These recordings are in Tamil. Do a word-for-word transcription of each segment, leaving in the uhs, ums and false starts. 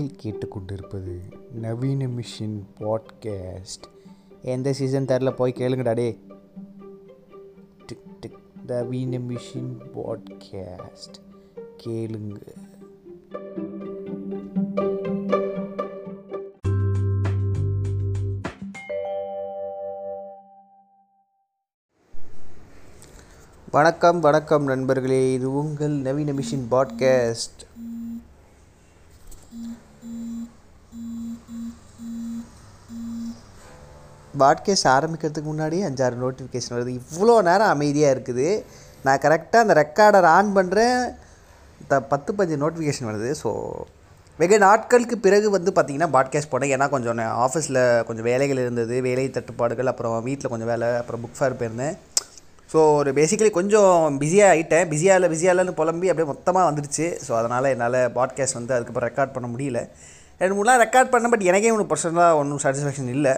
நீங்கள் கேட்டுக்கொண்டிருப்பது நவீன மிஷின் பாட்காஸ்ட். எந்த சீசன் தரல போய் கேளுங்கடா டே. டிக் டிக் நவீன மிஷின் பாட்காஸ்ட் கேளுங்க. வணக்கம் வணக்கம் நண்பர்களே, இது உங்கள் நவீன மிஷின் பாட்காஸ்ட். பாட்காஸ்ட் ஆரம்பிக்கிறதுக்கு முன்னாடி அஞ்சாறு நோட்டிஃபிகேஷன் வருது. இவ்வளோ நேரம் அமைதியாக இருக்குது, நான் கரெக்டாக அந்த ரெக்கார்டர் ஆன் பண்ணுறேன், த பத்து பஞ்சு நோட்டிஃபிகேஷன் வருது. ஸோ வெகு நாட்களுக்கு பிறகு வந்து பார்த்திங்கன்னா பாட்காஸ்ட் போனேன். ஏன்னா கொஞ்சம் ஆஃபீஸில் கொஞ்சம் வேலைகள் இருந்தது, வேலை தட்டுப்பாடுகள், அப்புறம் வீட்டில் கொஞ்சம் வேலை, அப்புறம் புக் ஃபேர் போயிருந்தேன். ஸோ ஒரு பேசிக்கலி கொஞ்சம் பிஸியாக ஆகிட்டேன். பிஸியாக இல்லை பிஸியாக இல்லைன்னு புலம்பி அப்படியே மொத்தமாக வந்துடுச்சு. ஸோ அதனால் என்னால் பாட்காஸ்ட் வந்து அதுக்கப்புறம் ரெக்கார்ட் பண்ண முடியல. ரெண்டு மூணுலாம் ரெக்கார்ட் பண்ணேன், பட் எனக்கே ஒன்று பர்சனலாக ஒன்றும் சாட்டிஸ்ஃபேக்ஷன் இல்லை.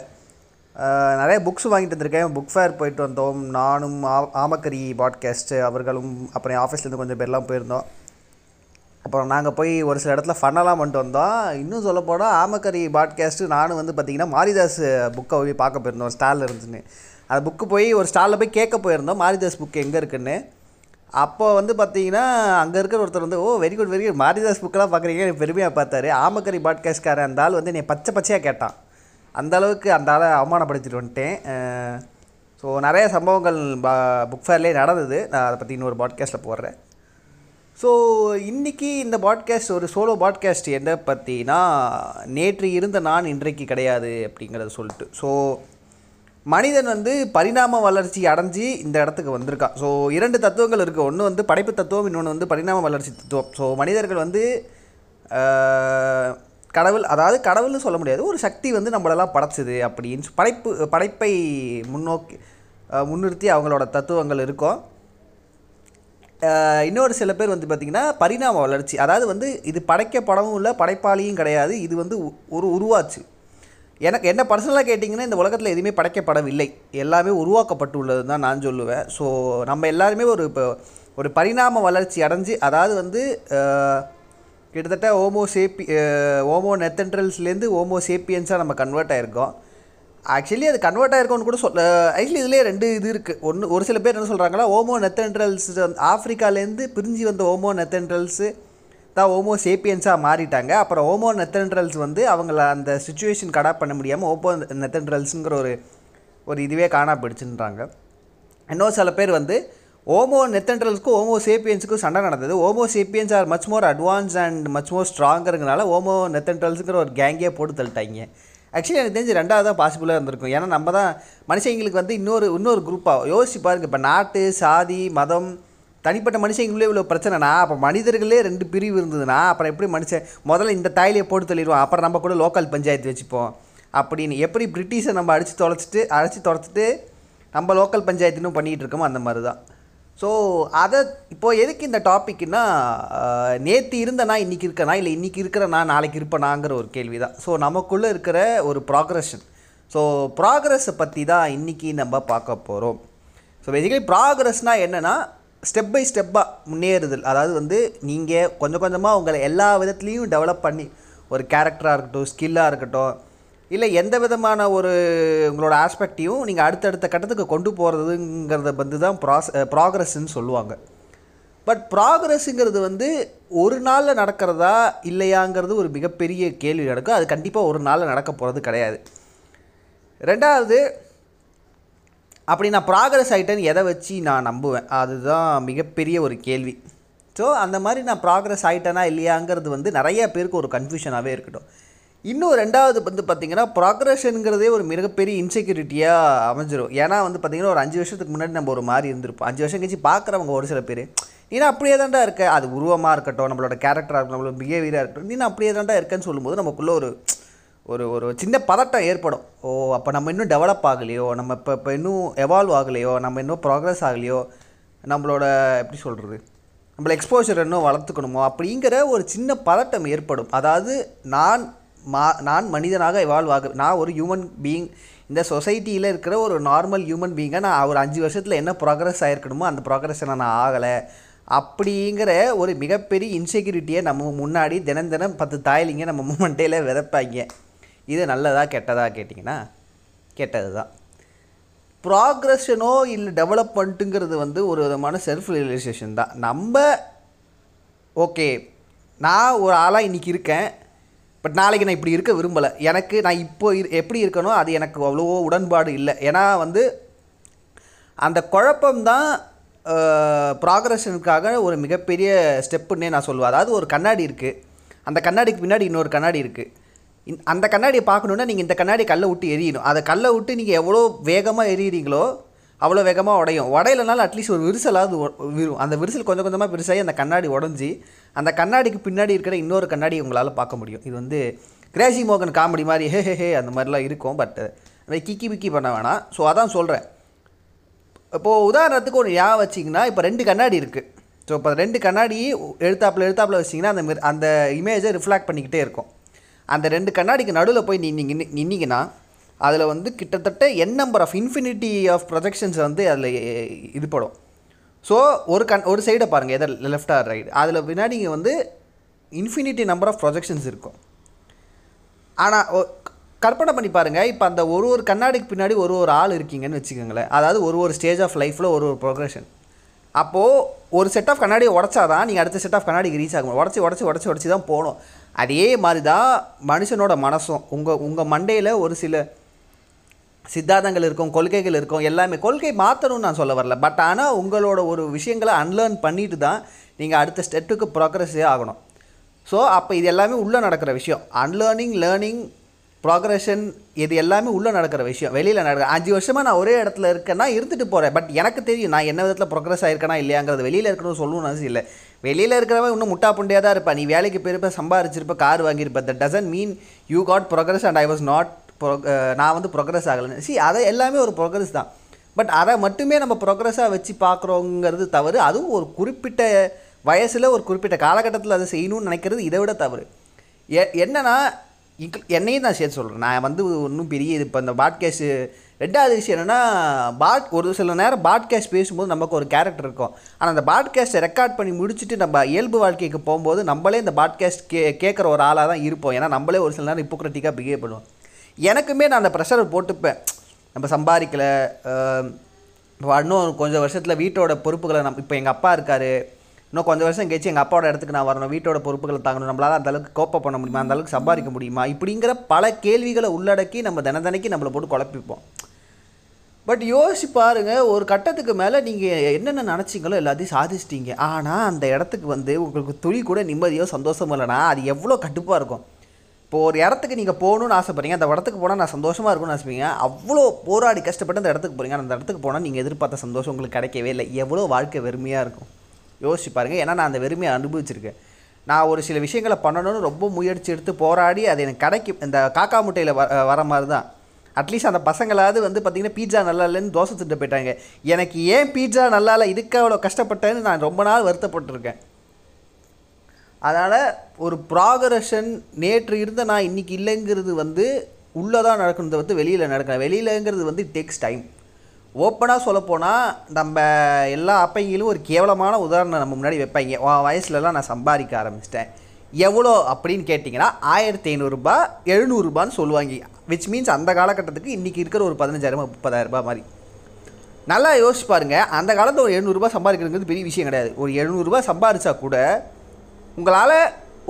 நிறைய புக்ஸ் வாங்கிட்டு வந்திருக்கேன். புக் ஃபேர் போயிட்டு வந்தோம் நானும், ஆ ஆமக்கரி பாட்காஸ்ட்டு அவர்களும், அப்புறம் என் ஆஃபீஸ்லேருந்து கொஞ்சம் பேர்லாம் போயிருந்தோம். அப்புறம் நாங்கள் போய் ஒரு சில இடத்துல ஃபன்னெல்லாம் பண்ணிட்டு வந்தோம். இன்னும் சொல்லப்போனால் ஆமக்கரி பாட்காஸ்ட்டு நானும் வந்து பார்த்திங்கன்னா மாரிதாஸ் புக்கை போய் பார்க்க போயிருந்தோம். ஸ்டாலில் இருந்துச்சுன்னு அந்த புக்கு போய் ஒரு ஸ்டாலில் போய் கேட்க போயிருந்தோம் மாரிதாஸ் புக்கு எங்கே இருக்குன்னு. அப்போ வந்து பார்த்திங்கன்னா அங்கே இருக்கிற ஒருத்தர் வந்து, oh very good very good, Maridhas புக்கெல்லாம் பார்க்குறீங்க, எனக்கு பெருமையாக பார்த்தாரு. ஆமக்கரி பாட்காஸ்ட்காரன் அந்த ஆள் வந்து என்னை பச்சை பச்சையாக கேட்டான். அந்தளவுக்கு அந்த ஆளை அவமானப்படுத்திட்டு வந்துட்டேன். ஸோ நிறைய சம்பவங்கள் பா புக் ஃபேர்லேயே நடந்தது. நான் அதை பற்றி இன்னொரு பாட்காஸ்ட்டில் போடுறேன். ஸோ இன்றைக்கி இந்த பாட்காஸ்ட் ஒரு சோலோ பாட்காஸ்ட். எதை பற்றினா, நேற்று இருந்த நான் இன்றைக்கு கிடையாது அப்படிங்கிறத சொல்லிட்டு. ஸோ மனிதன் வந்து பரிணாம வளர்ச்சி அடைஞ்சு இந்த இடத்துக்கு வந்திருக்கான். ஸோ இரண்டு தத்துவங்கள் இருக்குது, ஒன்று வந்து படைப்பு தத்துவம், இன்னொன்று வந்து பரிணாம வளர்ச்சி தத்துவம். ஸோ மனிதர்கள் வந்து கடவுள், அதாவது கடவுள்னு சொல்ல முடியாது, ஒரு சக்தி வந்து நம்மளெல்லாம் படைச்சிது அப்படின்னு படைப்பு படைப்பை முன்னோக்கி முன்னிறுத்தி அவங்களோட தத்துவங்கள் இருக்கும். இன்னொரு சில பேர் வந்து பார்த்திங்கன்னா பரிணாம வளர்ச்சி, அதாவது வந்து இது படைக்கப்படவும் இல்லை படைப்பாளியும் கிடையாது, இது வந்து ஒரு உருவாச்சு. எனக்கு என்ன பர்சனலாக கேட்டிங்கன்னா, இந்த உலகத்தில் எதுவுமே படைக்கப்படவில்லை, எல்லாமே உருவாக்கப்பட்டு உள்ளது தான் நான் சொல்லுவேன். ஸோ நம்ம எல்லாருமே ஒரு இப்போ ஒரு பரிணாம வளர்ச்சி அடைஞ்சு, அதாவது வந்து கிட்டத்தட்ட ஹோமோ சேப்பி ஹோமோ நெத்தன்ட்ரல்ஸ்லேருந்து ஹோமோ சேப்பியன்ஸாக நம்ம கன்வெர்ட் ஆகிருக்கோம். ஆக்சுவலி அது கன்வெர்ட் ஆகிருக்கோன்னு கூட சொல்ல, ஆக்சுவலி இதிலே ரெண்டு இது இருக்குது. ஒன்று, ஒரு சில பேர் என்ன சொல்கிறாங்களா, ஹோமோ நெத்தன்ட்ரல்ஸ் ஆஃப்ரிக்காலேருந்து பிரிஞ்சு வந்த ஹோமோ நெத்தன்ட்ரல்ஸு தான் ஹோமோ சேப்பியன்ஸாக மாறிட்டாங்க. அப்புறம் ஹோமோ நெத்தன்ட்ரல்ஸ் வந்து அவங்கள அந்த சுச்சுவேஷன் அடாப்ட் பண்ண முடியாமல் ஹோமோ நெத்தன்ட்ரல்ஸுங்கிற ஒரு ஒரு இதுவே காணா போயிடுச்சுன்றாங்க. இன்னொரு சில பேர் வந்து ஹோமோ நெத்தன்ட்ரல்ஸ்க்கும் ஹோமோ சேப்பியன்ஸுக்கும் சண்டை நடந்தது, homo sapiens are much more advance and much more ஸ்ட்ராங்கறதுனால ஹோமோ நெத்தன்ட்ரல்ஸுங்கிற ஒரு கேங்கே போட்டு தள்ளிட்டாங்க. ஆக்சுவலி எனக்கு தெரிஞ்சு ரெண்டாவது தான் பாசிபிளாக இருந்திருக்கும். ஏன்னா நம்ம தான் மனுஷங்களுக்கு வந்து இன்னொரு இன்னொரு குரூப்பாக யோசிச்சு பாருங்க. இப்போ நாட்டு, சாதி, மதம், தனிப்பட்ட மனுஷங்களே இவ்வளோ பிரச்சனைனா, அப்போ மனிதர்களே ரெண்டு பிரிவு இருந்ததுன்னா அப்புறம் எப்படி மனுஷன் முதல்ல இந்த தாயிலே போட்டு தள்ளிடுவோம், அப்புறம் நம்ம கூட லோக்கல் பஞ்சாயத்து வச்சுப்போம் அப்படின்னு எப்படி பிரிட்டிஷை நம்ம அடித்து தொலைச்சிட்டு அடித்து தொலைச்சிட்டு நம்ம லோக்கல் பஞ்சாயத்துன்னு பண்ணிகிட்டு இருக்கோமோ அந்த மாதிரி தான். ஸோ அதை இப்போது எதுக்கு இந்த டாப்பிக்குன்னா, நேற்று இருந்தனா இன்றைக்கி இருக்கனா, இல்லை இன்றைக்கி இருக்கிறனா நாளைக்கு இருப்பேனாங்கிற ஒரு கேள்வி தான். ஸோ நமக்குள்ளே இருக்கிற ஒரு ப்ராக்ரஷன், ஸோ ப்ராக்ரஸை பற்றி தான் இன்றைக்கி நம்ம பார்க்க போகிறோம். ஸோ பேசிக்கலி ப்ராக்ரஸ்னால் என்னென்னா, ஸ்டெப் பை ஸ்டெப்பாக முன்னேறுதல். அதாவது வந்து நீங்கள் கொஞ்சம் கொஞ்சமாக உங்களை எல்லா விதத்துலேயும் டெவலப் பண்ணி, ஒரு கேரக்டராக இருக்கட்டும், ஸ்கில்லாக இருக்கட்டும், இல்லை எந்த விதமான ஒரு உங்களோட ஆஸ்பெக்டையும் நீங்கள் அடுத்தடுத்த கட்டத்துக்கு கொண்டு போகிறதுங்கிறத வந்து தான் ப்ராஸ் ப்ராக்ரஸ்ன்னு சொல்லுவாங்க. பட் ப்ராக்ரஸுங்கிறது வந்து ஒரு நாளில் நடக்கிறதா இல்லையாங்கிறது ஒரு மிகப்பெரிய கேள்வி நடக்கும். அது கண்டிப்பாக ஒரு நாளில் நடக்க போகிறது கிடையாது. ரெண்டாவது, அப்படி நான் ப்ராக்ரஸ் ஆகிட்டேன்னு எதை வச்சு நான் நம்புவேன், அதுதான் மிகப்பெரிய ஒரு கேள்வி. ஸோ அந்த மாதிரி நான் ப்ராக்ரஸ் ஆகிட்டேனா இல்லையாங்கிறது வந்து நிறைய பேருக்கு ஒரு கன்ஃபியூஷனாகவே இருக்கட்டும். இன்னும் ரெண்டாவது வந்து பார்த்திங்கன்னா, ப்ராக்ரஷனுங்கிறதே ஒரு மிகப்பெரிய இன்செக்யூரிட்டியாக அமைஞ்சிடும். ஏன்னா வந்து பார்த்திங்கன்னா ஒரு அஞ்சு வருஷத்துக்கு முன்னாடி நம்ம ஒரு மாதிரி இருந்திருப்போம், அஞ்சு வருஷம் கழிச்சு பார்க்குறவங்க ஒரு சில பேர் நீனா அப்படியே தாண்டா இருக்க, அது உருவமாக இருக்கட்டும், நம்மளோட கேரக்டராக இருக்கட்டும், நம்மளோட பிஹேவியராக இருக்கட்டும், நீனா அப்படியே தாண்டா இருக்கேன்னு சொல்லும்போது நமக்குள்ளே ஒரு ஒரு ஒரு சின்ன பதட்டம் ஏற்படும். ஓ அப்போ நம்ம இன்னும் டெவலப் ஆகலையோ, நம்ம இப்போ இப்போ இன்னும் எவால்வ் ஆகலையோ, நம்ம இன்னும் ப்ராக்ரஸ் ஆகலையோ, நம்மளோட எப்படி சொல்கிறது, நம்மளை எக்ஸ்போஷர் இன்னும் வளர்த்துக்கணுமோ அப்படிங்கிற ஒரு சின்ன பதட்டம் ஏற்படும். அதாவது நான் மா நான் மனிதனாக எவால்வ் ஆக, நான் ஒரு ஹியூமன் பீயிங், இந்த சொசைட்டியில் இருக்கிற ஒரு நார்மல் ஹியூமன் பீயிங்காக நான் ஒரு அஞ்சு வருஷத்தில் என்ன ப்ராக்ரஸ் ஆகிருக்கணுமோ அந்த ப்ராக்ரஸை நான் ஆகலை அப்படிங்கிற ஒரு மிகப்பெரிய இன்செக்யூரிட்டியை நம்ம முன்னாடி தினம் தினம் பத்து தாய்லிங்க நம்ம மூமெண்ட்டையில் விதைப்பாங்க. இது நல்லதாக கெட்டதாக கேட்டிங்கன்னா கெட்டது தான். ப்ராக்ரெஷனோ இல்லை டெவலப்மெண்ட்டுங்கிறது வந்து ஒரு விதமான செல்ஃப் ரியலைசேஷன் தான். நம்ம ஓகே, நான் ஒரு ஆளாக இன்றைக்கி இருக்கேன், பட் நாளைக்கு நான் இப்படி இருக்க விரும்பலை. எனக்கு நான் இப்போ எப்படி இருக்கணும் அது எனக்கு அவ்வளோவோ உடன்பாடு இல்லை. ஏன்னா வந்து அந்த குழப்பம்தான் ப்ராக்ரெஷனுக்காக ஒரு மிகப்பெரிய ஸ்டெப்புன்னே நான் சொல்லுவேன். அதாவது ஒரு கண்ணாடி இருக்குது, அந்த கண்ணாடிக்கு பின்னாடி இன்னொரு கண்ணாடி இருக்குது. அந்த கண்ணாடியை பார்க்கணுன்னா நீங்கள் இந்த கண்ணாடி கல்லை விட்டு எரியணும். அதை கல்லை விட்டு நீங்கள் எவ்வளோ வேகமாக எரியிறீங்களோ அவ்வளோ வேகமாக உடையும். உடையிலனாலும் அட்லீஸ்ட் ஒரு விரிசலாவது விரும். அந்த விரிசல் கொஞ்சம் கொஞ்சமாக பெருசாகி அந்த கண்ணாடி உடஞ்சி அந்த கண்ணாடிக்கு பின்னாடி இருக்கிற இன்னொரு கண்ணாடியை உங்களால் பார்க்க முடியும். இது வந்து கிரேசி மோகன் காமெடி மாதிரி ஹே ஹே ஹே அந்த மாதிரிலாம் இருக்கும். பட் அதை கிக்கி பிக்கி பண்ண வேணாம். ஸோ அதான் சொல்கிறேன். இப்போது உதாரணத்துக்கு ஒன்று ஞாபகம் வச்சிங்கன்னா, இப்போ ரெண்டு கண்ணாடி இருக்குது. ஸோ இப்போ ரெண்டு கண்ணாடி எழுத்தாப்பில் எழுத்தாப்பில் வச்சிங்கன்னா அந்த அந்த இமேஜை ரிஃப்ளெக்ட் பண்ணிக்கிட்டே இருக்கும். அந்த ரெண்டு கண்ணாடிக்கு நடுவில் போய் நின்னிங்க நின்னிங்கன்னா அதில் வந்து கிட்டத்தட்ட என் number of infinity of projections வந்து அதில் இதுபடும். ஸோ ஒரு கண் ஒரு சைடை பாருங்கள், எதர் லெஃப்ட் ஆர் ரைட், அதில் பின்னாடிங்க வந்து இன்ஃபினிட்டி நம்பர் ஆஃப் ப்ரொஜெக்ஷன்ஸ் இருக்கும். ஆனால் கற்பனை பண்ணி பாருங்கள், இப்போ அந்த ஒரு ஒரு கண்ணாடிக்கு பின்னாடி ஒரு ஒரு ஆள் இருக்கீங்கன்னு வச்சுக்கோங்களேன். அதாவது ஒரு ஒரு ஸ்டேஜ் ஆஃப் லைஃப்பில் ஒரு ஒரு ப்ரோக்ரஷன். அப்போது ஒரு செட் ஆஃப் கண்ணாடியை உடச்சாதான் நீங்கள் அடுத்த செட் ஆஃப் கண்ணாடிக்கு ரீச் ஆகும். உடச்சி உடச்சி உடச்சி உடச்சி தான் போகணும். அதே மாதிரி தான் மனுஷனோட மனசும். உங்கள் உங்கள் மண்டையில் ஒரு சில சித்தாந்தங்கள் இருக்கும், கொள்கைகள் இருக்கும், எல்லாமே. கொள்கை மாற்றணும்னு நான் சொல்ல வரல, பட் ஆனால் உங்களோட ஒரு விஷயங்களை அன்லேர்ன் பண்ணிட்டு தான் நீங்கள் அடுத்த ஸ்டெப்புக்கு ப்ரோக்ரஸே ஆகணும். ஸோ அப்போ இது எல்லாமே உள்ளே நடக்கிற விஷயம். அன்லேர்னிங், லேர்னிங், ப்ராக்ரெஷன், இது எல்லாமே உள்ளே நடக்கிற விஷயம், வெளியில் நடக்கிற. அஞ்சு வருஷமாக நான் ஒரே இடத்துல இருக்கேன்னா இருந்துட்டு போகிறேன், பட் எனக்கு தெரியும் நான் என்ன விதத்தில் ப்ராக்ரெஸ் ஆகிருக்கேனா இல்லையாங்கிறது. வெளியில் இருக்கணும்னு சொல்லணும்னு அவசியம் இல்லை. வெளியில் இருக்கிறவன் இன்னும் முட்டா புண்டையாக தான் இருப்பா. நீ வேலைக்கு போயிருப்ப, சம்பாரிச்சிருப்ப, கார் வாங்கியிருப்ப. That doesn't mean you got progress and I was not bro நான் வந்து ப்ராக்ரெஸ் ஆகலைன்னு. சி, அதை எல்லாமே ஒரு ப்ராக்ரெஸ் தான். பட் அதை மட்டுமே நம்ம ப்ராக்ரெஸாக வச்சு பார்க்குறோங்கிறது தவறு. அதுவும் ஒரு குறிப்பிட்ட வயசில் ஒரு குறிப்பிட்ட காலகட்டத்தில் அதை செய்யணும்னு நினைக்கிறது இதை விட தவறு. எ என்னென்னா என்னையும் நான் சேர்த்து சொல்கிறேன். நான் வந்து இன்னும் பெரிய இது இப்போ இந்த பாட்காஸ்ட். ரெண்டாவது விஷயம் என்னென்னா, பாட் ஒரு சில நேரம் பாட்காஸ்ட் பேசும்போது நமக்கு ஒரு கேரக்டர் இருக்கும். ஆனால் அந்த பாட்காஸ்ட்டை ரெக்கார்ட் பண்ணி முடிச்சுட்டு நம்ம இயல்பு வாழ்க்கைக்கு போகும்போது நம்மளே இந்த பாட்காஸ்ட் கே கேட்குற ஒரு ஆளாக தான் இருப்போம். ஏன்னா நம்மளே ஒரு சில நேரம் ஹிப்போக்ரட்டிக்காக பிஹேவ் பண்ணுவோம். எனக்குமே நான் அந்த ப்ரெஷரை போட்டுப்பேன். நம்ம சம்பாதிக்கலை, இன்னும் கொஞ்சம் வருஷத்தில் வீட்டோட பொறுப்புகளை நம்ம, இப்போ எங்கள் அப்பா இருக்கார், இன்னும் கொஞ்சம் வருஷம் கழிச்சு எங்கள் அப்பாவோட இடத்துக்கு நான் வரணும், வீட்டோட பொறுப்புகளை தாங்கணும், நம்மளால் அந்தளவுக்கு கோப்ப பண்ண முடியுமா, அந்தளவுக்கு சம்பாதிக்க முடியுமா, இப்படிங்கிற பல கேள்விகளை உள்ளடக்கி நம்ம தினதனைக்கு நம்மளை போட்டு குழப்பிப்போம். பட் யோசிச்சு பாருங்கள், ஒரு கட்டத்துக்கு மேலே நீங்கள் என்னென்ன நினச்சிங்களோ எல்லாத்தையும் சாதிச்சிட்டிங்க. ஆனால் அந்த இடத்துக்கு வந்து உங்களுக்கு துளி கூட நிம்மதியோ சந்தோஷமோ இல்லைனா அது எவ்வளோ கடுப்பாக இருக்கும். இப்போ ஒரு இடத்துக்கு நீங்கள் போகணுன்னு ஆசைப்பட்றீங்க, அந்த இடத்துக்கு போனால் நான் சந்தோஷமாக இருக்கும்னு ஆசைப்பீங்க, அவ்வளோ போராடி கஷ்டப்பட்டு அந்த இடத்துக்கு போகிறீங்க. அந்த இடத்துக்கு போனால் நீங்கள் எதிர்பார்த்த சந்தோஷம் உங்களுக்கு கிடைக்கவே இல்லை. எவ்வளோ வாழ்க்கை வெறுமையாக இருக்கும் யோசிச்சு பாருங்கள். ஏன்னா நான் அந்த வெறுமையை அனுபவிச்சிருக்கேன். நான் ஒரு சில விஷயங்களை பண்ணணும்னு ரொம்ப முயற்சி எடுத்து போராடி அது எனக்கு கிடைக்கும். இந்த காக்கா முட்டையில் வ வர மாதிரி தான். அட்லீஸ்ட் அந்த பசங்களாவது வந்து பார்த்திங்கன்னா பீட்சா நல்லா இல்லைன்னு தோசை திட்டு போயிட்டாங்க. எனக்கு ஏன் பீட்சா நல்லா இல்லை, இதுக்கு அவ்வளோ கஷ்டப்பட்டேன்னு நான் ரொம்ப நாள் வருத்தப்பட்டிருக்கேன். அதனால் ஒரு ப்ராக்ரெஷன் நேற்று இருந்த நான் இன்றைக்கி இல்லைங்கிறது வந்து உள்ளே தான் நடக்கிறது, வந்து வெளியில் நடக்கிறேன். வெளியிலங்கிறது வந்து இட் டேக்ஸ் டைம். ஓப்பனாக சொல்லப்போனால் நம்ம எல்லா அப்பைங்களும் ஒரு கேவலமான உதாரணம் நம்ம முன்னாடி வைப்பாங்க. வயசுலலாம் நான் சம்பாதிக்க ஆரம்பிச்சிட்டேன், எவ்வளோ அப்படின்னு கேட்டிங்கன்னா ஆயிரத்தி ஐநூறுரூபா எழுநூறுபான்னு சொல்லுவாங்க. விச் மீன்ஸ் அந்த காலகட்டத்துக்கு இன்றைக்கி இருக்கிற ஒரு பதினஞ்சாயிரமா முப்பதாயிரரூபா மாதிரி. நல்லா யோசிச்சு பாருங்கள், அந்த காலத்தில் ஒரு எழுநூறுபா சம்பாதிக்கிறதுங்கிறது பெரிய விஷயம் கிடையாது. ஒரு எழுநூறுபா சம்பாதிச்சா கூட உங்களால்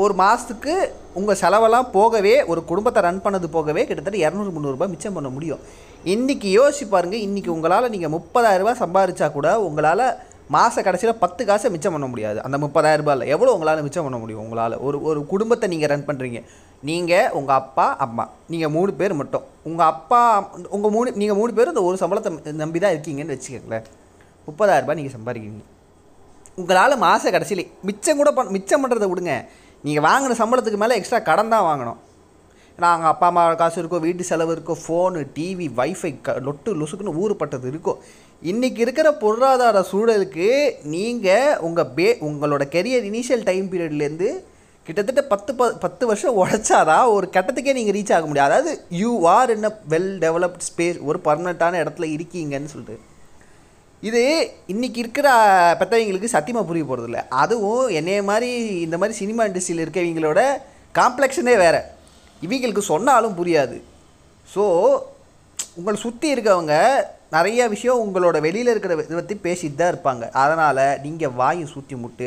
ஒரு மாதத்துக்கு உங்கள் செலவெல்லாம் போகவே, ஒரு குடும்பத்தை ரன் பண்ணது போகவே கிட்டத்தட்ட இரநூறு முந்நூறுரூபா மிச்சம் பண்ண முடியும். இன்றைக்கி யோசிச்சு பாருங்கள், இன்றைக்கி உங்களால் நீங்கள் முப்பதாயிரரூபா சம்பாதிச்சா கூட உங்களால் மாத கடைசியில் பத்து காசை மிச்சம் பண்ண முடியாது. அந்த முப்பதாயிரரூபாவில் எவ்வளோ உங்களால் மிச்சம் பண்ண முடியும்? உங்களால் ஒரு ஒரு குடும்பத்தை நீங்கள் ரன் பண்ணுறீங்க. நீங்கள் உங்கள் அப்பா அம்மா, நீங்கள் மூணு பேர் மட்டும். உங்கள் அப்பா உங்கள் மூணு நீங்கள் மூணு பேரும் இந்த ஒரு சம்பளத்தை நம்பி தான் இருக்கீங்கன்னு வச்சுக்கோங்களேன். முப்பதாயிரரூபா நீங்கள் சம்பாதிக்கிறீங்க. உங்களால் மாத கடைசியில் மிச்சம் கூட பண் மிச்சம் பண்ணுறதை விடுங்க, நீங்கள் வாங்கின சம்பளத்துக்கு மேலே எக்ஸ்ட்ரா கடன் தான் வாங்கணும். ஏன்னா அவங்க அப்பா அம்மாவோட காசு இருக்கும், வீட்டு செலவு இருக்கும், ஃபோனு, டிவி, வைஃபை, க லொட்டு லொசுக்குன்னு ஊறுப்பட்டது இருக்கும். இன்றைக்கி இருக்கிற பொருளாதார சூழலுக்கு நீங்கள் உங்கள் பே உங்களோட கெரியர் இனிஷியல் டைம் பீரியட்லேருந்து கிட்டத்தட்ட பத்து ப பத்து வருஷம் உழைச்சாதான் ஒரு கட்டத்துக்கே நீங்கள் ரீச் ஆக முடியாது. அதாவது you are in a well developed space, ஒரு பர்மனெண்ட்டான இடத்துல இருக்கீங்கன்னு சொல்லிட்டு இது இன்றைக்கி இருக்கிற பெற்றவங்களுக்கு சத்தியமாக புரிய போகிறதில்ல. அதுவும் என்னைய மாதிரி இந்த மாதிரி சினிமா இண்டஸ்ட்ரியில் இருக்கவங்களோட காம்ப்ளெக்ஷனே வேறு, இவங்களுக்கு சொன்னாலும் புரியாது. ஸோ உங்களை சுற்றி இருக்கவங்க நிறையா விஷயம் உங்களோட வெளியில் இருக்கிற இதை பற்றி பேசிட்டு தான் இருப்பாங்க. அதனால் நீங்கள் வாயை சுற்றி முட்டு,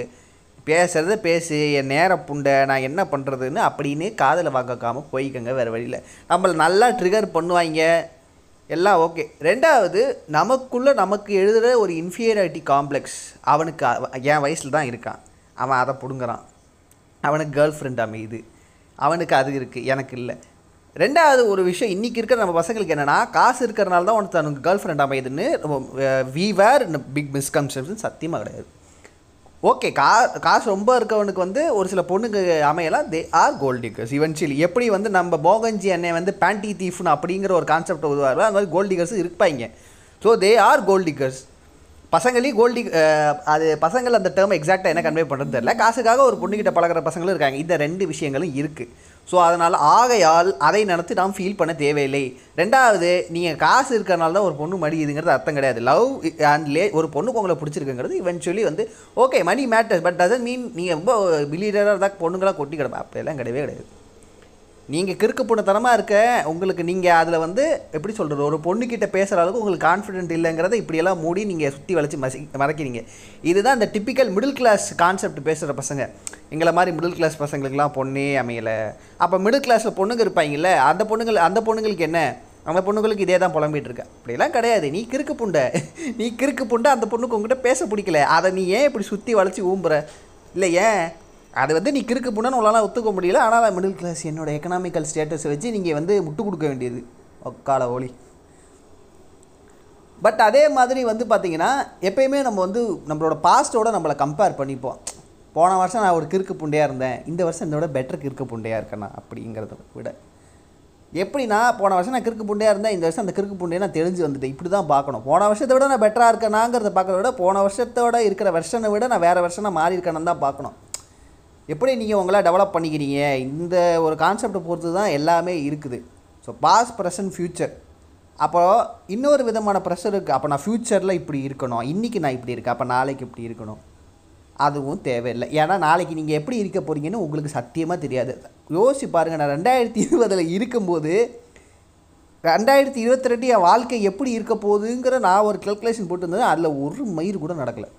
பேசுகிறத பேசி, என் நேர புண்டை நான் என்ன பண்ணுறதுன்னு அப்படின்னு காதலை வாங்காமல் போய்க்கங்க. வேறு வழியில் நம்மளை நல்லா ட்ரிகர் பண்ணுவாங்க எல்லாம் ஓகே. ரெண்டாவது, நமக்குள்ளே நமக்கு எழுதுகிற ஒரு இன்ஃபீரியாரிட்டி காம்ப்ளெக்ஸ் அவனுக்கு என் வயசில் தான் இருக்கான், அவன் அதை பிடுங்குறான், அவனுக்கு கேர்ள் ஃப்ரெண்ட் அமையுது, அவனுக்கு அது இருக்குது எனக்கு இல்லை. ரெண்டாவது ஒரு விஷயம் இன்றைக்கி இருக்கிற நம்ம பசங்களுக்கு என்னென்னா, காசு இருக்கிறனால தான் உனக்கு அவனுக்கு கேர்ள் ஃப்ரெண்ட் அமையுதுன்னு வி வேர் பிக் மிஸ்கன்செப்ஷன் சத்தியமாக கிடையாது. ஓகே, கா காசு ரொம்ப இருக்கவனுக்கு வந்து ஒரு சில பொண்ணுக்கு அமையலாம், they are gold diggers eventually. எப்படி வந்து நம்ம போகன்ஜி அண்ணே வந்து பேண்டி தீஃப்னு அப்படிங்கிற ஒரு கான்செப்ட் உருவாருவா, அது மாதிரி கோல்ட் டிகர்ஸ் இருப்பாங்க. So they are gold diggers. பசங்களையும் கோல்ட் டிக் அது பசங்கள் அந்த டேர்ம் எக்ஸாக்டாக என்ன கன்வே பண்ணுறது தெரியல, காசுக்காக ஒரு பொண்ணுக்கிட்ட பழகிற பசங்களும் இருக்காங்க. இந்த ரெண்டு விஷயங்களும் இருக்குது. ஸோ அதனால் ஆகையால் அதை நடத்தி நாம் ஃபீல் பண்ண தேவையில்லை. ரெண்டாவது, நீங்கள் காசு இருக்கிறனால தான் ஒரு பொண்ணு மடியுதுங்கிறது அர்த்தம் கிடையாது. லவ் அண்ட் லே ஒரு பொண்ணுக்கு உங்களை பிடிச்சிருக்குங்கிறது இவென்ச்சுவலி வந்து okay money matters, but doesn't mean நீங்கள் ரொம்ப பிலீடராக இருந்தால் பொண்ணுங்களாக கொட்டி கிடப்பா, அப்படியெல்லாம் கிடையவே கிடையாது. நீங்கள் கிறுக்கு பொண்ணுத்தனமாக இருக்க உங்களுக்கு, நீங்கள் அதில் வந்து எப்படி சொல்கிறது, ஒரு பொண்ணுக்கிட்ட பேசுகிற அளவுக்கு உங்களுக்கு கான்ஃபிடென்ட் இல்லைங்கிறத இப்படியெல்லாம் மூடி நீங்கள் சுற்றி வளைச்சி மசி மறைக்கிறீங்க. இதுதான் இந்த டிப்பிக்கல் மிடில் கிளாஸ் கான்செப்ட் பேசுகிற பசங்க. எங்களை மாதிரி மிடில் கிளாஸ் பசங்களுக்கெலாம் பொண்ணே அமையலை. அப்போ மிடில் கிளாஸில் பொண்ணுங்க இருப்பாங்கள்ல, அந்த பொண்ணுங்கள் அந்த பொண்ணுங்களுக்கு என்ன, அந்த பொண்ணுங்களுக்கு இதே தான் புலம்பிகிட்ருக்க, அப்படிலாம் கிடையாது. நீ கிறுக்கு புண்டை நீ கிறுக்கு புண்டை அந்த பொண்ணுக்கு உங்கள்கிட்ட பேச பிடிக்கல, அதை நீ ஏன் இப்படி சுற்றி வளைச்சி ஊம்புற இல்லை ஏன்? அது வந்து நீ கிறுக்கு புண்ணான்னு உங்களால் ஒத்துக்க முடியல. ஆனால் மிடில் கிளாஸ் என்னோடய எக்கனாமிக்கல் ஸ்டேட்டஸை வச்சு நீங்கள் வந்து முட்டு கொடுக்க வேண்டியது கால ஒளி. பட் அதே மாதிரி வந்து பார்த்திங்கன்னா, எப்போயுமே நம்ம வந்து நம்மளோட பாஸ்ட்டோட நம்மளை கம்பேர் பண்ணிப்போம். போன வருஷம் நான் ஒரு கிறுக்கு புண்டையாக இருந்தேன், இந்த வருஷம் என்னோட பெட்டர் கிறுக்கு புண்டையாக இருக்கேண்ணா அப்படிங்கிறத விட, எப்படின்னா போன வருஷம் நான் கிறுக்கு புண்டையாக இருந்தேன், இந்த வருஷம் அந்த கிறுக்கு புண்டையை நான் தெரிஞ்சு வந்துட்டேன், இப்படி தான் பார்க்கணும். போன வருஷத்தை விட நான் பெட்டராக இருக்கேனாங்கிறத பார்க்கறத விட, போன வருஷத்தோட இருக்கிற வருஷனை விட நான் வேறு வருஷம் நான் மாறி இருக்கேன்னு தான் பார்க்கணும். எப்படி நீங்கள் உங்களா டெவலப் பண்ணிக்கிறீங்க, இந்த ஒரு கான்செப்டை பொறுத்து தான் எல்லாமே இருக்குது. So past, present, future. அப்போ இன்னொரு விதமான ப்ரெஷர் இருக்குது. அப்போ நான் ஃப்யூச்சரில் இப்படி இருக்கணும், இன்றைக்கி நான் இப்படி இருக்கேன், அப்போ நாளைக்கு இப்படி இருக்கணும், அதுவும் தேவையில்லை. ஏன்னா நாளைக்கு நீங்கள் எப்படி இருக்க போகிறீங்கன்னு உங்களுக்கு சத்தியமாக தெரியாது. யோசிச்சு பாருங்கள், நான் ரெண்டாயிரத்தி இருபதில் இருக்கும்போது ரெண்டாயிரத்தி இருபத்தி ரெண்டு என் வாழ்க்கை எப்படி இருக்க போகுதுங்கிற நான் ஒரு கேல்குலேஷன் போட்டுருந்தேன், அதில் ஒரு மயிர் கூட நடக்கலை.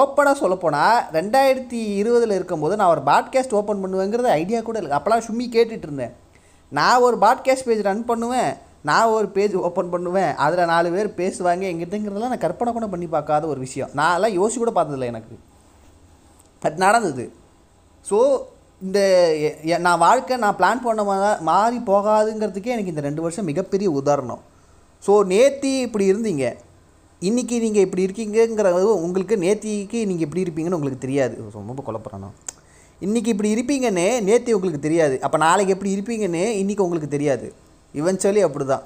ஓப்பனாக சொல்லப்போனால் ரெண்டாயிரத்தி இருபதில் இருக்கும்போது நான் ஒரு பாட்காஸ்ட் ஓப்பன் பண்ணுவேங்கிறது ஐடியா கூட இல்லை. அப்போலாம் சும்மி கேட்டுட்டு இருந்தேன். நான் ஒரு பாட்காஸ்ட் பேஜ் ரன் பண்ணுவேன், நான் ஒரு பேஜ் ஓப்பன் பண்ணுவேன், அதில் நாலு பேர் பேசுவாங்க எங்கிட்டங்கிறதெல்லாம் நான் கற்பனை கூட பண்ணி பார்க்காத ஒரு விஷயம். நான் எல்லாம் யோசிச்சு கூட பார்த்ததில்லை, எனக்கு அது நடந்தது. ஸோ இந்த நான் வாழ்க்கை நான் பிளான் பண்ண மாறி போகாதுங்கிறதுக்கே எனக்கு இந்த ரெண்டு வருஷம் மிகப்பெரிய உதாரணம். ஸோ நேத்தி இப்படி இருந்தீங்க, இன்றைக்கி நீங்கள் இப்படி இருக்கீங்கிறது உங்களுக்கு நேத்திக்கு நீங்கள் இப்படி இருப்பீங்கன்னு உங்களுக்கு தெரியாது. ரொம்ப குழப்பறானா, இன்றைக்கி இப்படி இருப்பீங்கன்னு நேத்தி உங்களுக்கு தெரியாது, அப்போ நாளைக்கு எப்படி இருப்பீங்கன்னு இன்றைக்கி உங்களுக்கு தெரியாது. இவென்ச்சுவலி அப்படி தான்.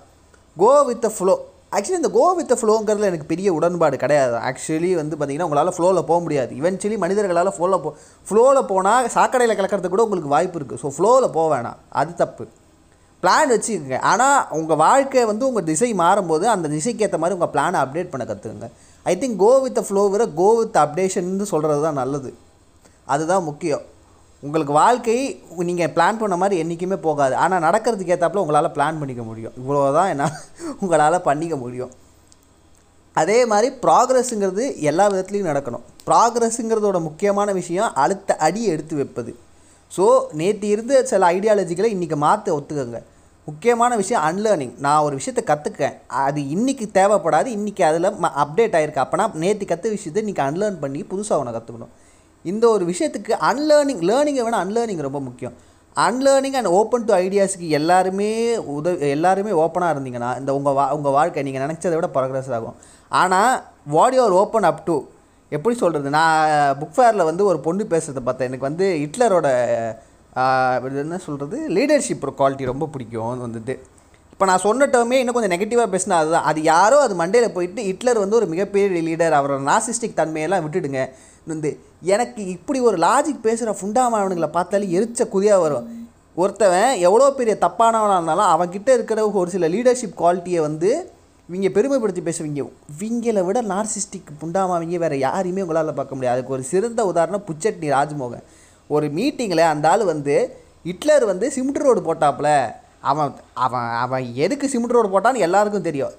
கோ வித் ஃப்ளோ. ஆக்சுவலி இந்த கோ வித் ஃப்ளோங்கிறதுல எனக்கு பெரிய உடன்பாடு கிடையாது. ஆக்சுவலி வந்து பார்த்திங்கன்னா உங்களால் ஃப்ளோவில் போக முடியாது. இவென்ச்சுவலி மனிதர்களால் ஃப்ளோவில் போ ஃப்ளோவில் போனால் சாக்கடையில் கலக்கிறதுக்கு கூட உங்களுக்கு வாய்ப்பு இருக்குது. ஸோ ஃப்ளோவில் போக வேணாம், அது தப்பு. பிளான் வச்சுக்கோங்க, ஆனால் உங்கள் வாழ்க்கை வந்து உங்கள் திசை மாறும்போது அந்த திசைக்கு ஏற்ற மாதிரி உங்கள் பிளானை அப்டேட் பண்ண கற்றுக்குங்க. I think go with flow விட கோ வித் அப்டேஷன்னு சொல்கிறது தான் நல்லது, அதுதான் முக்கியம். உங்களுக்கு வாழ்க்கை நீங்கள் பிளான் பண்ண மாதிரி என்றைக்குமே போகாது, ஆனால் நடக்கிறதுக்கு ஏற்றாப்புல உங்களால் பிளான் பண்ணிக்க முடியும். இவ்வளோதான் என்ன உங்களால் பண்ணிக்க முடியும். அதே மாதிரி ப்ராக்ரஸுங்கிறது எல்லா விதத்துலேயும் நடக்கணும். ப்ராக்ரஸுங்கிறதோட முக்கியமான விஷயம் அடுத்த அடியை எடுத்து வைப்பது. ஸோ நேற்று இருந்த சில ஐடியாலஜிகளை இன்றைக்கி மாற்ற ஒத்துக்கங்க. முக்கியமான விஷயம் அன்லேர்னிங். நான் ஒரு விஷயத்தை கற்றுக்கேன், அது இன்றைக்கி தேவைப்படாது, இன்றைக்கி அதில் அப்டேட் ஆகிருக்கு, அப்போனா நேற்று கற்று விஷயத்தை இன்றைக்கி அன்லேர்ன் பண்ணி புதுசாக அவனை கற்றுக்கணும். இந்த ஒரு விஷயத்துக்கு அன்லேர்னிங், லேர்னிங்கை வேணால் அன்லேர்னிங் ரொம்ப முக்கியம். அன்லேர்னிங் அண்ட் ஓப்பன் டு ஐடியாஸுக்கு எல்லாருமே உதவி எல்லாருமே ஓப்பனாக இருந்தீங்கன்னா இந்த உங்கள் வா உங்கள் வாழ்க்கை நீங்கள் நினச்சதை விட ப்ராக்ரஸ் ஆகும். ஆனால் what you're open up to, எப்படி சொல்கிறது, நான் புக் ஃபேரில் வந்து ஒரு பொண்ணு பேசுகிறத பார்த்தேன். எனக்கு வந்து ஹிட்லரோட என்ன சொல்கிறது லீடர்ஷிப் குவாலிட்டி ரொம்ப பிடிக்கும் வந்துட்டு. இப்போ நான் சொன்ன டேர்மே இன்னும் கொஞ்சம் நெகட்டிவாக பேசினா அதுதான், அது யாரோ அது மண்டையில் போயிட்டு ஹிட்லர் வந்து ஒரு மிகப்பெரிய லீடர், அவரோட நாசிஸ்டிக் தன்மையெல்லாம் விட்டுடுங்க வந்து. எனக்கு இப்படி ஒரு லாஜிக் பேசுகிற ஃபுண்டாமானவனுங்களை பார்த்தாலே எரிச்ச குதியாக வரும். ஒருத்தவன் எவ்வளோ பெரிய தப்பானவனாக இருந்தாலும் அவன்கிட்ட இருக்கிற ஒரு சில லீடர்ஷிப் குவாலிட்டியை வந்து இவங்க பெருமைப்படுத்தி பேசுவீங்க. இவங்களை விட நார்சிஸ்டிக் புண்டாமாவீங்க வேறு யாரையுமே உங்களால் பார்க்க முடியாது. அதுக்கு ஒரு சிறந்த உதாரணம் புச்சட்னி ராஜ்மோகன். ஒரு மீட்டிங்கில் அந்த ஆள் வந்து ஹிட்லர் வந்து சிமெண்ட் ரோடு போட்டாப்புல, அவன் அவன் அவன் எதுக்கு சிமெண்ட் ரோடு போட்டான்னு எல்லாருக்கும் தெரியும்.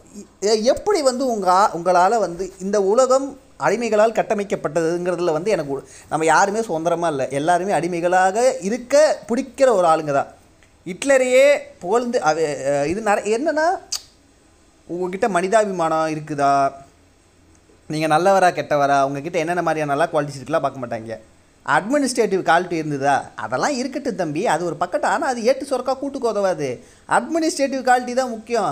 எப்படி வந்து உங்கள் உங்களால் வந்து இந்த உலகம் அடிமைகளால் கட்டமைக்கப்பட்டதுங்கிறதுல வந்து எனக்கு நம்ம யாருமே சுதந்திரமாக இல்லை, எல்லாருமே அடிமைகளாக இருக்க பிடிக்கிற ஒரு ஆளுங்க தான். ஹிட்லரையே புகழ்ந்து இது நிறைய என்னென்னா, உங்கள்கிட்ட மனிதாபிமானம் இருக்குதா, நீங்கள் நல்லவரா கெட்டவரா, உங்கள்கிட்ட என்னென்ன மாதிரியான நல்லா குவாலிட்டிஸ் இருக்குலாம் பார்க்க மாட்டாங்க. அட்மினிஸ்ட்ரேட்டிவ் குவாலிட்டி இருந்ததா, அதெல்லாம் இருக்கட்டும் தம்பி, அது ஒரு பக்கெட்டு, ஆனால் அது ஏட்டு சொரக்கா கூட்டுக்கு உதவாது. அட்மினிஸ்ட்ரேட்டிவ் குவாலிட்டி தான் முக்கியம்.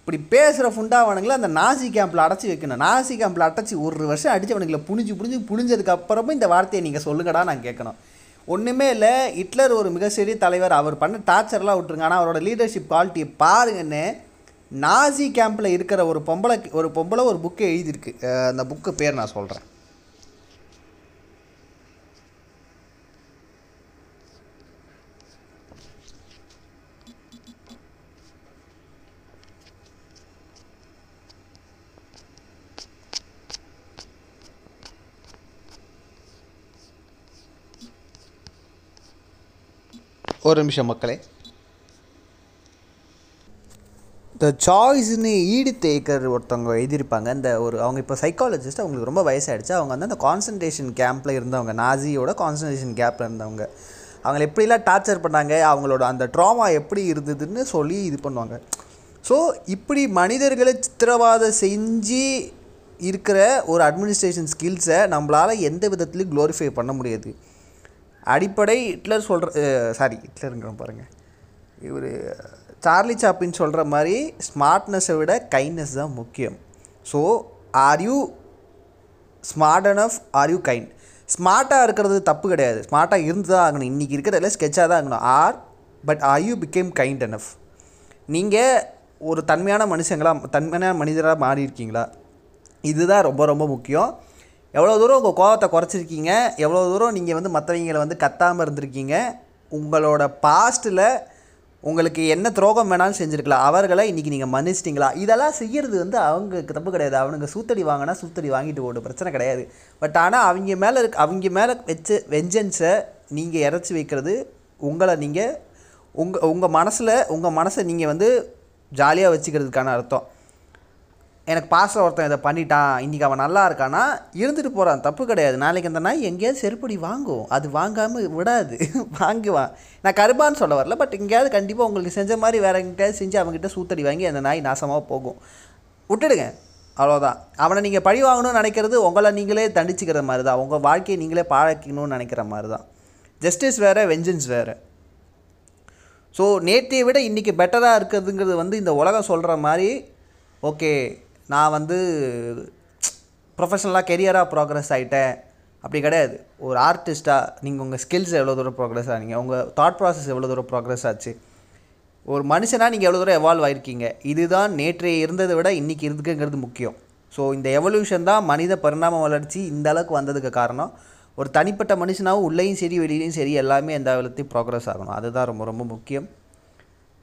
இப்படி பேசுகிற ஃபுண்டாவனுங்களை அந்த நாசி கேம்பில் அடைச்சி வைக்கணும். நாசி கேம்பில் அடைச்சி ஒரு வருஷம் அடித்தவனுங்களை புனிஞ்சு புனிஞ்சு புனிஞ்சதுக்கப்புறமும் இந்த வார்த்தையை நீங்கள் சொல்லுங்கடா நான் கேட்கணும். ஒன்றுமே இல்லை, ஹிட்லர் ஒரு மிகச்சிறிய தலைவர், அவர் பண்ண டார்ச்சர்லாம் விட்டுருங்க, ஆனால் அவரோட லீடர்ஷிப் குவாலிட்டியை பாருங்கன்னு நாசி கேம்பில் இருக்கிற ஒரு பொம்பளை ஒரு பொம்பளை ஒரு புக்கு எழுதியிருக்கு. அந்த புக்கு பேர் நான் சொல்கிறேன். ஒரு நிமிஷம் மக்களே. த சாய்ஸ்ன்னு ஈடு தேக்கர் ஒருத்தவங்க எழுதியிருப்பாங்க. இந்த ஒரு அவங்க இப்போ சைக்காலஜிஸ்ட், அவங்களுக்கு ரொம்ப வயசாகிடுச்சு. அவங்க வந்து அந்த கான்சன்ட்ரேஷன் கேம்பில் இருந்தவங்க, நாசியோட கான்சன்ட்ரேஷன் கேம்பில் இருந்தவங்க. அவங்கள எப்படிலாம் டார்ச்சர் பண்ணாங்க, அவங்களோட அந்த ட்ராமா எப்படி இருந்ததுன்னு சொல்லி இது பண்ணுவாங்க. ஸோ இப்படி மனிதர்களை சித்திரவாதை செஞ்சு இருக்கிற ஒரு அட்மினிஸ்ட்ரேஷன் ஸ்கில்ஸை நம்மளால் எந்த விதத்துலையும் க்ளோரிஃபை பண்ண முடியாது. அடிப்படை ஹிட்லர் சொல்கிற சாரி ஹிட்லருங்கிற பாருங்கள், இவர் சார்லி சாப்பின் சொல்கிற மாதிரி ஸ்மார்ட்னஸை விட கைண்ட்னஸ் தான் முக்கியம். So are you smart enough, are you kind. ஸ்மார்ட்டாக இருக்கிறது தப்பு கிடையாது, ஸ்மார்ட்டாக இருந்து தான் ஆகணும், இன்றைக்கி இருக்கிறதில்ல ஸ்கெட்சாக தான் ஆகணும். Are but are you become kind enough. நீங்கள் ஒரு தன்மையான மனுஷங்களாக தன்மையான மனிதராக மாறி இருக்கீங்களா, இதுதான் ரொம்ப ரொம்ப முக்கியம். எவ்வளோ தூரம் உங்கள் கோபத்தை குறைச்சிருக்கீங்க, எவ்வளோ தூரம் நீங்கள் வந்து மற்றவங்களை வந்து கத்தாமல் இருந்திருக்கீங்க, உங்களோட பாஸ்ட்டில் உங்களுக்கு என்ன துரோகம் வேணாலும் செஞ்சுருக்கலாம், அவர்களை இன்றைக்கி நீங்கள் மன்னிச்சிட்டிங்களா. இதெல்லாம் செய்கிறது வந்து அவங்களுக்கு தப்பு கிடையாது, அவனுங்க சூத்தடி வாங்கினா சூத்தடி வாங்கிட்டு ஓடு, பிரச்சனை கிடையாது. பட் ஆனால் அவங்க மேலே இருக்க அவங்க மேலே வச்சு வெஞ்சன்ஸை நீங்கள் இறச்சி வைக்கிறது, உங்களை நீங்கள் உங்கள் உங்கள் மனசில் உங்கள் மனசை நீங்கள் வந்து ஜாலியாக வச்சுக்கிறதுக்கான அர்த்தம். எனக்கு பாஸ்ல ஒருத்தன் இதை பண்ணிட்டான், இன்றைக்கி அவன் நல்லா இருக்கானா, இருந்துட்டு போகிறான், தப்பு கிடையாது. நாளைக்கு அந்த நாய் எங்கேயாவது செருப்படி வாங்கும், அது வாங்காமல் விடாது, வாங்குவான். நான் கருபான்னு சொல்ல வரல, பட் எங்கேயாவது கண்டிப்பாக உங்களுக்கு செஞ்ச மாதிரி வேறு எங்கிட்டாவது செஞ்சு அவங்ககிட்ட சூத்தடி வாங்கி அந்த நாய் நாசமாக போகும். விட்டுடுங்க, அவ்வளோதான். அவனை நீங்கள் பழி வாங்கணும்னு நினைக்கிறது உங்களை நீங்களே தண்டிச்சிக்கிற மாதிரி தான், உங்கள் வாழ்க்கையை நீங்களே பாழாக்கணும்னு நினைக்கிற மாதிரி தான். ஜஸ்டிஸ் வேறு, வெஞ்சன்ஸ் வேறு. ஸோ நேற்றையை விட இன்றைக்கி பெட்டராக இருக்கிறதுங்கிறது வந்து இந்த உலகம் சொல்கிற மாதிரி, ஓகே நான் வந்து ப்ரொஃபஷனலாக கெரியராக ப்ராக்ரெஸ் ஆகிட்டேன், அப்படி கிடையாது. ஒரு ஆர்டிஸ்ட்டாக நீங்கள் உங்கள் ஸ்கில்ஸ் எவ்வளோ தூரம் ப்ராக்ரெஸ் ஆனீங்க, உங்கள் தாட் ப்ராசஸ் எவ்வளோ தூரம் ப்ராக்ரெஸ் ஆச்சு, ஒரு மனுஷனாக நீங்கள் எவ்வளோ தூரம் எவால்வ் ஆகிருக்கீங்க, இதுதான் நேற்றைய இருந்ததை விட இன்றைக்கி இருக்குங்கிறது முக்கியம். ஸோ இந்த எவல்யூஷன் தான் மனித பரிணாம வளர்ச்சி இந்த அளவுக்கு வந்ததுக்கு காரணம். ஒரு தனிப்பட்ட மனுஷனாகவும் உள்ளேயும் சரி வெளியிலையும் சரி எல்லாமே எந்த அளவுலையும் ப்ராக்ரெஸ் ஆகணும், அதுதான் ரொம்ப ரொம்ப முக்கியம்.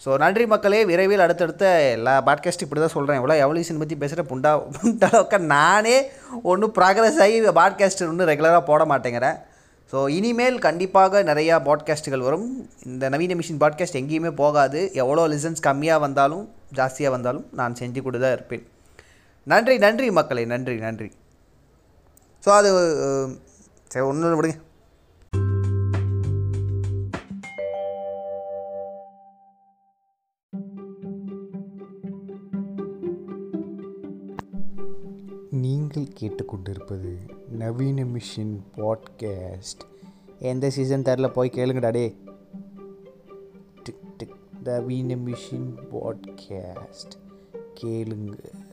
ஸோ நன்றி மக்களே. விரைவில் அடுத்தடுத்த எல்லா பாட்காஸ்ட்டும் இப்படி தான் சொல்கிறேன், இவ்வளோ எவல்யூஷன் பற்றி பேசுகிற புண்டா புண்டாவுக்கா நானே ஒன்றும் ப்ராக்ரஸ் ஆகி பாட்காஸ்ட் ஒன்றும் ரெகுலராக போட மாட்டேங்கிறேன். ஸோ இனிமேல் கண்டிப்பாக நிறையா பாட்காஸ்ட்டுகள் வரும். இந்த நவீன மிஷின் பாட்காஸ்ட் எங்கேயுமே போகாது, எவ்வளோ லிசன்ஸ் கம்மியாக வந்தாலும் ஜாஸ்தியாக வந்தாலும் நான் செஞ்சு கொண்டு தான் இருப்பேன். நன்றி நன்றி மக்களே, நன்றி நன்றி. ஸோ அது சரி ஒன்று விடுங்க. நீங்கள் கேட்டுக்கொண்டிருப்பது நவீன மிஷின் பாட்காஸ்ட். எந்த சீசன் தரல போய் கேளுங்கடா டே. நவீன மிஷின் பாட்காஸ்ட் கேளுங்க.